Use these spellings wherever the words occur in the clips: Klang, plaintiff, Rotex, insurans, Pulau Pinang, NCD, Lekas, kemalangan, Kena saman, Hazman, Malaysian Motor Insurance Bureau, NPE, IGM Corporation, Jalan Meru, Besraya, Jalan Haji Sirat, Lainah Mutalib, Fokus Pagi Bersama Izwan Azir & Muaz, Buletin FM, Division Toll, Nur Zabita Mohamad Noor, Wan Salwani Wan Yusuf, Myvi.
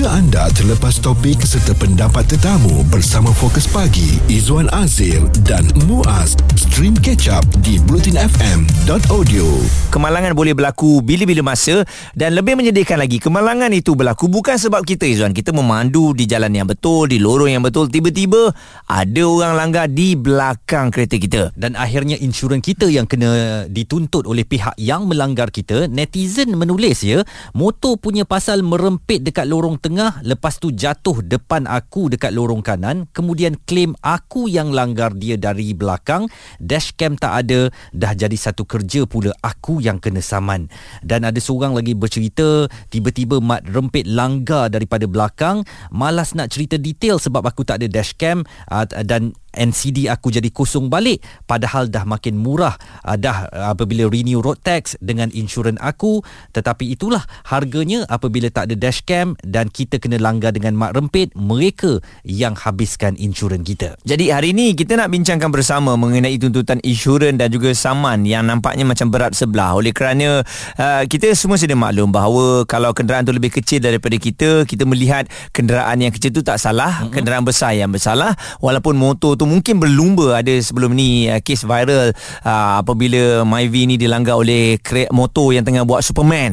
Jika anda terlepas topik serta pendapat tetamu bersama Fokus Pagi, Izwan Azir dan Muaz, stream catch up di buletinfm.audio. Kemalangan boleh berlaku bila-bila masa, dan lebih menyedihkan lagi, kemalangan itu berlaku bukan sebab kita, Izwan. Kita memandu di jalan yang betul, di lorong yang betul, tiba-tiba ada orang langgar di belakang kereta kita. Dan akhirnya insurans kita yang kena dituntut oleh pihak yang melanggar kita. Netizen menulis ya, motor punya pasal merempit dekat lorong tengah, lepas tu jatuh depan aku dekat lorong kanan, kemudian claim aku yang langgar dia dari belakang, dashcam tak ada, dah jadi satu kerja pula aku yang kena saman. Dan ada seorang lagi bercerita, tiba-tiba mat rempit langgar daripada belakang, malas nak cerita detail sebab aku tak ada dashcam dan NCD aku jadi kosong balik, padahal dah makin murah dah apabila renew Rotex dengan insurans aku. Tetapi itulah harganya apabila tak ada dashcam dan kita kena langgar dengan mak rempit, mereka yang habiskan insurans kita. Jadi hari ini kita nak bincangkan bersama mengenai tuntutan insurans dan juga saman yang nampaknya macam berat sebelah, oleh kerana kita semua sedia maklum bahawa kalau kenderaan tu lebih kecil daripada kita, kita melihat kenderaan yang kecil tu tak salah, kenderaan besar yang bersalah. Walaupun motor tu mungkin berlumba, ada sebelum ni kes viral apabila Myvi ni dilanggar oleh motor yang tengah buat Superman.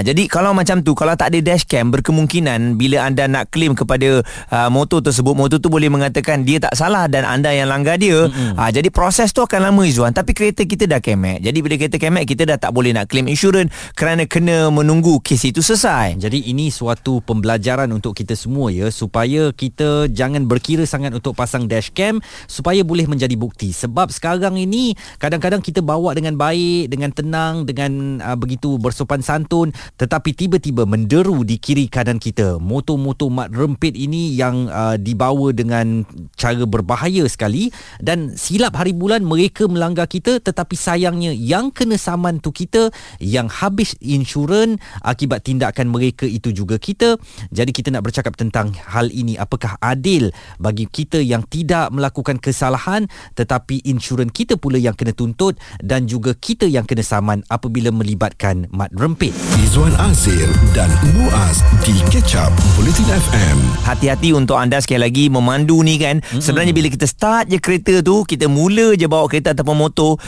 Jadi kalau macam tu, kalau tak ada dashcam, berkemungkinan bila anda nak claim kepada motor tersebut, motor tu boleh mengatakan dia tak salah dan anda yang langgar dia. Jadi proses tu akan lama, Izwan. Tapi kereta kita dah kemek. Jadi bila kereta kemek, kita dah tak boleh nak claim insurans kerana kena menunggu kes itu selesai. Jadi ini suatu pembelajaran untuk kita semua ya, supaya kita jangan berkira sangat untuk pasang dashcam, supaya boleh menjadi bukti. Sebab sekarang ini kadang-kadang kita bawa dengan baik, dengan tenang, dengan begitu bersopan santun, tetapi tiba-tiba menderu di kiri kanan kita motor-motor mat rempit ini yang dibawa dengan cara berbahaya sekali. Dan silap hari bulan mereka melanggar kita, tetapi sayangnya yang kena saman tu kita, yang habis insurans akibat tindakan mereka itu juga kita. Jadi kita nak bercakap tentang hal ini, apakah adil bagi kita yang tidak melakukan kesalahan tetapi insurans kita pula yang kena tuntut, dan juga kita yang kena saman apabila melibatkan mat rempit. Izwan Azir dan Muaz di Catch Up Buletin FM. Hati-hati untuk anda sekali lagi memandu ni kan. Sebenarnya bila kita start je kereta tu, kita mula je bawa kereta ataupun motor,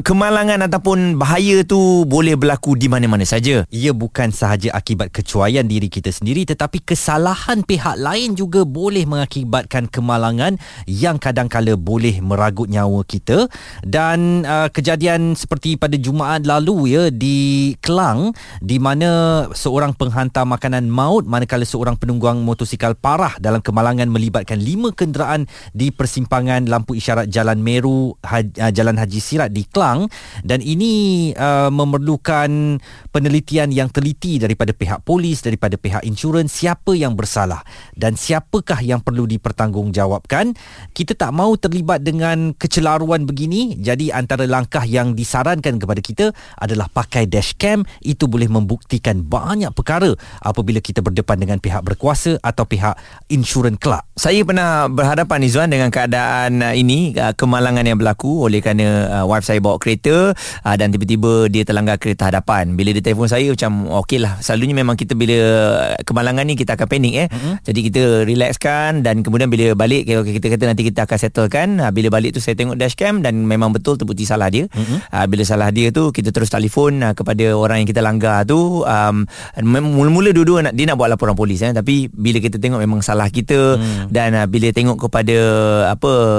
kemalangan ataupun bahaya tu boleh berlaku di mana-mana saja. Ia bukan sahaja akibat kecuaian diri kita sendiri, tetapi kesalahan pihak lain juga boleh mengakibatkan kemalangan yang kadang-kala boleh meragut nyawa kita. Dan kejadian seperti pada Jumaat lalu ya di Klang, di mana seorang penghantar makanan maut manakala seorang penunggang motosikal parah dalam kemalangan melibatkan 5 kenderaan di persimpangan lampu isyarat Jalan Meru, Jalan Haji Sirat di Klang. Dan ini memerlukan penelitian yang teliti daripada pihak polis, daripada pihak insurans, siapa yang bersalah dan siapakah yang perlu dipertanggungjawabkan. Kita tak mahu terlibat dengan kecelaruan begini. Jadi antara langkah yang disarankan kepada kita adalah pakai dashcam. Itu boleh membuktikan banyak perkara apabila kita berdepan dengan pihak berkuasa atau pihak insurans kelak. Saya pernah berhadapan, Izwan, dengan keadaan ini, kemalangan yang berlaku oleh kerana wife saya bawa kereta dan tiba-tiba dia terlanggar kereta hadapan. Bila dia telefon saya macam okey lah, selalunya memang kita bila kemalangan ni kita akan panik jadi kita relaxkan, dan kemudian bila balik kita kata nanti kita akan settlekan. Bila balik tu saya tengok dashcam dan memang betul terbukti salah dia. Bila salah dia tu kita terus telefon kepada orang yang kita langgar tu. Mula-mula dua-dua dia nak buat laporan polis tapi bila kita tengok memang salah kita. Dan bila tengok kepada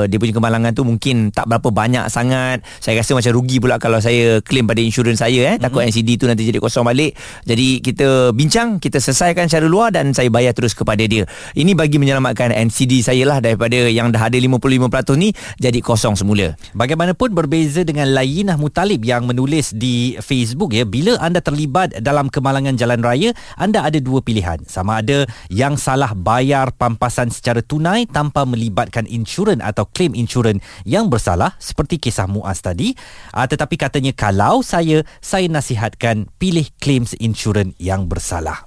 dia punya kemalangan tu mungkin tak berapa banyak sangat. Saya rasa macam rugi pula kalau saya claim pada insurans saya takut NCD tu nanti jadi kosong balik. Jadi kita bincang, kita selesaikan secara luar dan saya bayar terus kepada dia. Ini bagi menyelamatkan NCD saya lah daripada yang dah ada 55% ni jadi kosong semula. Bagaimanapun, berbeza dengan Lainah Mutalib yang menulis di Facebook ya, bila anda terlibat dalam kemalangan jalan raya, anda ada dua pilihan. Sama ada yang salah bayar pampasan secara tunai tanpa melibatkan insurans atau claim insurans yang bersalah seperti kisah Muaz tadi, tetapi katanya kalau saya nasihatkan pilih claims insurans yang bersalah.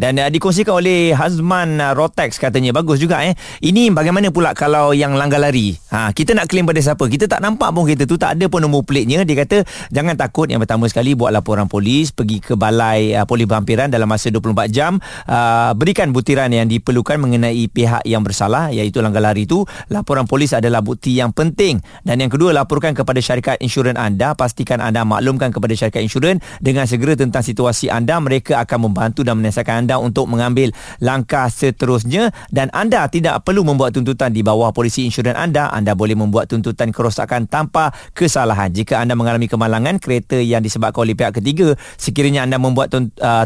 Dan dikongsikan oleh Hazman Rotex, katanya bagus juga. Ini bagaimana pula kalau yang langgar lari. Kita nak claim pada siapa? Kita tak nampak pun kereta tu, tak ada pun nombor platenya. Dia kata jangan takut. Yang pertama sekali, buat laporan polis, pergi ke balai polis berhampiran dalam masa 24 jam. Berikan butiran yang diperlukan mengenai pihak yang bersalah, iaitu langgar lari tu. Laporan polis adalah bukti yang penting. Dan yang kedua, laporkan kepada syarikat insurans anda. Pastikan anda maklumkan kepada syarikat insurans dengan segera tentang situasi anda. Mereka akan membantu dan menasihatkan anda untuk mengambil langkah seterusnya. Dan anda tidak perlu membuat tuntutan di bawah polisi insurans anda. Anda boleh membuat tuntutan kerosakan tanpa kesalahan. Jika anda mengalami kemalangan kereta yang disebabkan oleh pihak ketiga, sekiranya anda membuat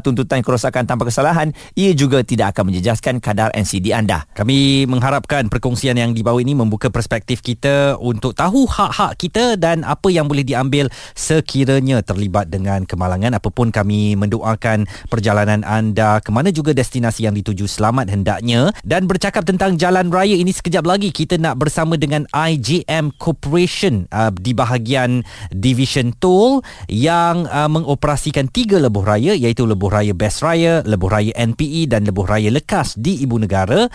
tuntutan kerosakan tanpa kesalahan, ia juga tidak akan menjejaskan kadar NCD anda. Kami mengharapkan perkongsian yang dibawa ini membuka perspektif kita untuk tahu hak-hak kita dan apa yang boleh diambil sekiranya terlibat dengan kemalangan. Apapun, kami mendoakan perjalanan anda ke mana juga destinasi yang dituju selamat hendaknya. Dan bercakap tentang jalan raya ini, sekejap lagi kita nak bersama dengan IGM Corporation di bahagian Division Toll yang mengoperasikan 3 lebuh raya, iaitu lebuh raya Besraya, lebuh raya NPE dan lebuh raya Lekas di Ibu Negara.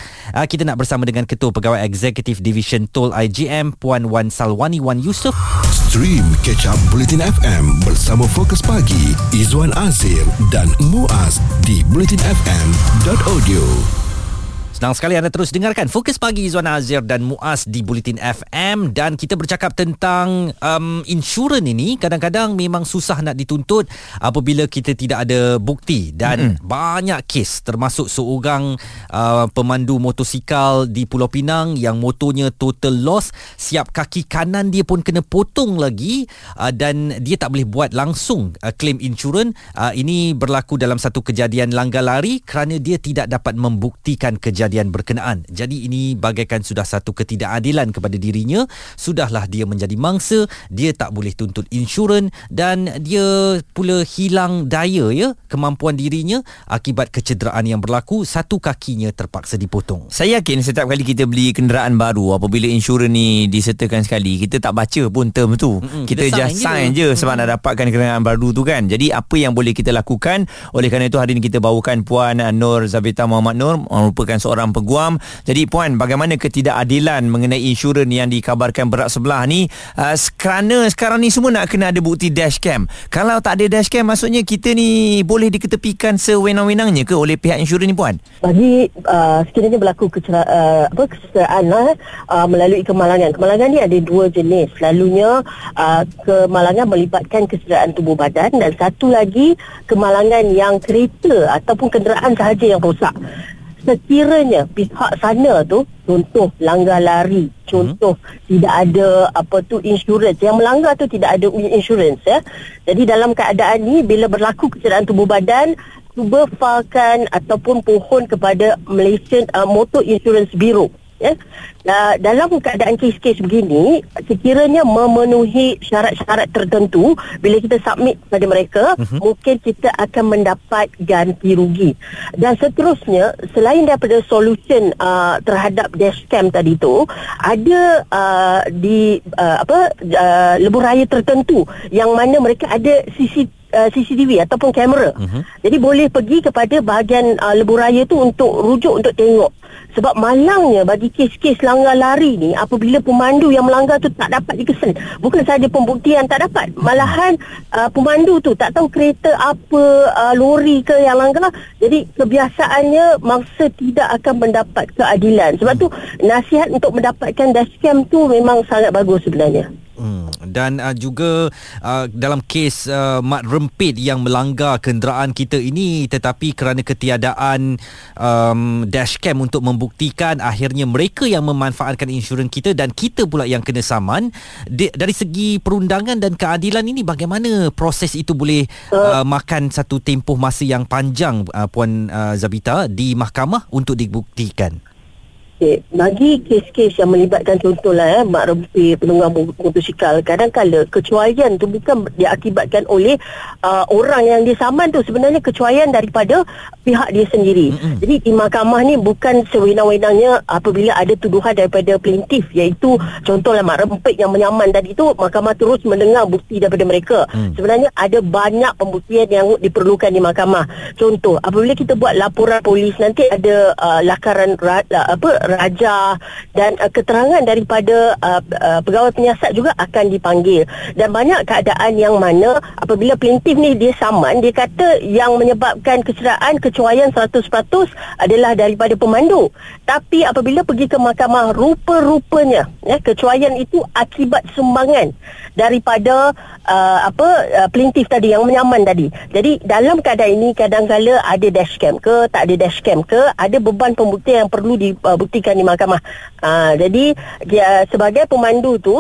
Kita nak bersama dengan Ketua Pegawai Eksekutif Division Toll IGM, Puan Wan Salwani Wan Yusuf. Stream catch up Buletin FM bersama Fokus Pagi, Izwan Azir dan Muaz di buletinfm.audio. Senang sekali anda terus dengarkan Fokus Pagi Izwan Azir dan Muaz di Buletin FM. Dan kita bercakap tentang insurans ini. Kadang-kadang memang susah nak dituntut apabila kita tidak ada bukti. Dan banyak kes, termasuk seorang pemandu motosikal di Pulau Pinang yang motornya total loss. Siap kaki kanan dia pun kena potong lagi, dan dia tak boleh buat langsung claim insurans. Ini berlaku dalam satu kejadian langgar lari kerana dia tidak dapat membuktikan kejadian berkenaan. Jadi ini bagaikan sudah satu ketidakadilan kepada dirinya. Sudahlah dia menjadi mangsa, dia tak boleh tuntut insurans dan dia pula hilang daya kemampuan dirinya akibat kecederaan yang berlaku. Satu kakinya terpaksa dipotong. Saya yakin setiap kali kita beli kenderaan baru, apabila insurans ni disertakan sekali, kita tak baca pun term tu. Kita just sign je sebab nak dapatkan kenderaan baru tu kan. Jadi apa yang boleh kita lakukan? Oleh kerana itu hari ini kita bawakan Puan Nur Zabita Mohamad Noor, merupakan seorang peguam. Jadi Puan, bagaimana ketidakadilan mengenai insurans yang dikabarkan berat sebelah ni? Kerana sekarang ni semua nak kena ada bukti dashcam. Kalau tak ada dashcam, maksudnya kita ni boleh diketepikan sewenang-wenangnya ke oleh pihak insurans ni Puan? Bagi sekiranya berlaku kesalahan melalui kemalangan. Kemalangan ni ada dua jenis. Selalunya kemalangan melibatkan kecederaan tubuh badan, dan satu lagi kemalangan yang kereta ataupun kenderaan sahaja yang rosak. Sekiranya pihak sana tu, contoh langgar lari, contoh tidak ada insurans, yang melanggar tu tidak ada insurans ya. Jadi dalam keadaan ni bila berlaku kecederaan tubuh badan, cuba falkan ataupun pohon kepada Malaysian Motor Insurance Bureau ya. Dalam keadaan kes-kes begini, sekiranya memenuhi syarat-syarat tertentu, bila kita submit kepada mereka, mungkin kita akan mendapat ganti rugi. Dan seterusnya, selain daripada solution terhadap dashcam tadi tu, ada lebuh raya tertentu yang mana mereka ada CCTV ataupun kamera. Jadi boleh pergi kepada bahagian lebuh raya tu untuk rujuk, untuk tengok. Sebab malangnya bagi kes-kes langgar lari ni, apabila pemandu yang melanggar tu tak dapat dikesan, bukan saja pembuktian tak dapat, malahan pemandu tu tak tahu kereta apa, lori ke yang langgar. Jadi kebiasaannya mangsa tidak akan mendapat keadilan. Sebab tu nasihat untuk mendapatkan dashcam tu memang sangat bagus sebenarnya. Dan juga dalam kes mat rempit yang melanggar kenderaan kita ini, tetapi kerana ketiadaan dashcam untuk membuktikan, akhirnya mereka yang memanfaatkan insurans kita dan kita pula yang kena saman. Dari segi perundangan dan keadilan ini, bagaimana proses itu boleh makan satu tempoh masa yang panjang, Puan Zabita, di mahkamah untuk dibuktikan? Bagi kes-kes yang melibatkan contohlah mak rempit, penunggang motosikal, kadang-kadang kecuaian tu bukan diakibatkan oleh orang yang disaman tu, sebenarnya kecuaian daripada pihak dia sendiri. Jadi di mahkamah ni bukan sewenang-wenangnya apabila ada tuduhan daripada plaintiff, iaitu contohlah mak rempit yang menyaman tadi tu, mahkamah terus mendengar bukti daripada mereka. Sebenarnya ada banyak pembuktian yang diperlukan di mahkamah. Contoh, apabila kita buat laporan polis, nanti ada lakaran raja, dan keterangan daripada pegawai penyiasat juga akan dipanggil. Dan banyak keadaan yang mana apabila plaintiff ni dia saman, dia kata yang menyebabkan kecederaan kecuaian 100% adalah daripada pemandu. Tapi apabila pergi ke mahkamah, rupa-rupanya kecuaian itu akibat sumbangan daripada plaintiff tadi yang menyaman tadi. Jadi dalam keadaan ini kadang-kala ada dashcam ke, tak ada dashcam ke, ada beban pembuktian yang perlu dibuktikan di mahkamah. Jadi sebagai pemandu tu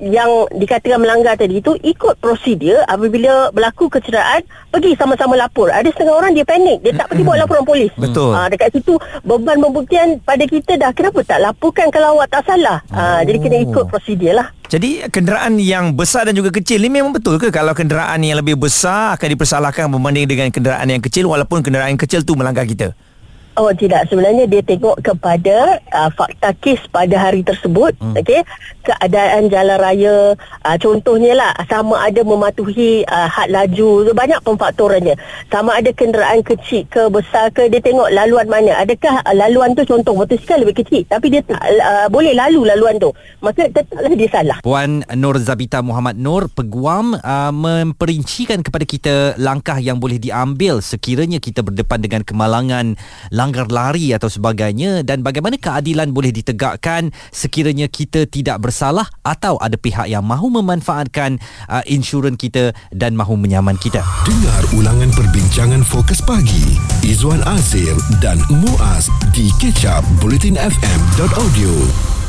yang dikatakan melanggar tadi tu, ikut prosedur. Apabila berlaku kecederaan, pergi sama-sama lapor. Ada setengah orang dia panik, dia tak pergi buat laporan polis. Betul. Dekat situ beban pembuktian pada kita dah, kenapa tak laporkan kalau awak tak salah. Jadi kena ikut prosedur lah. Jadi kenderaan yang besar dan juga kecil ni memang betul ke kalau kenderaan yang lebih besar akan dipersalahkan berbanding dengan kenderaan yang kecil walaupun kenderaan kecil tu melanggar kita? Oh tidak, sebenarnya dia tengok kepada fakta kes pada hari tersebut. Okey, keadaan jalan raya, contohnya lah, sama ada mematuhi had laju, banyak pemfaktorannya. Sama ada kenderaan kecil ke besar ke, dia tengok laluan mana. Adakah laluan tu, contoh motosikal lebih kecil tapi dia tak boleh lalu laluan tu, maka tetaplah dia salah. Puan Nur Zabita Mohamad Noor, Peguam, memperincikan kepada kita langkah yang boleh diambil sekiranya kita berdepan dengan kemalangan, langgar lari atau sebagainya, dan bagaimana keadilan boleh ditegakkan sekiranya kita tidak bersalah atau ada pihak yang mahu memanfaatkan insurans kita dan mahu menyaman kita. Dengar ulangan perbincangan Fokus Pagi Izwan Azir dan Muaz di kecap buletinfm.audio.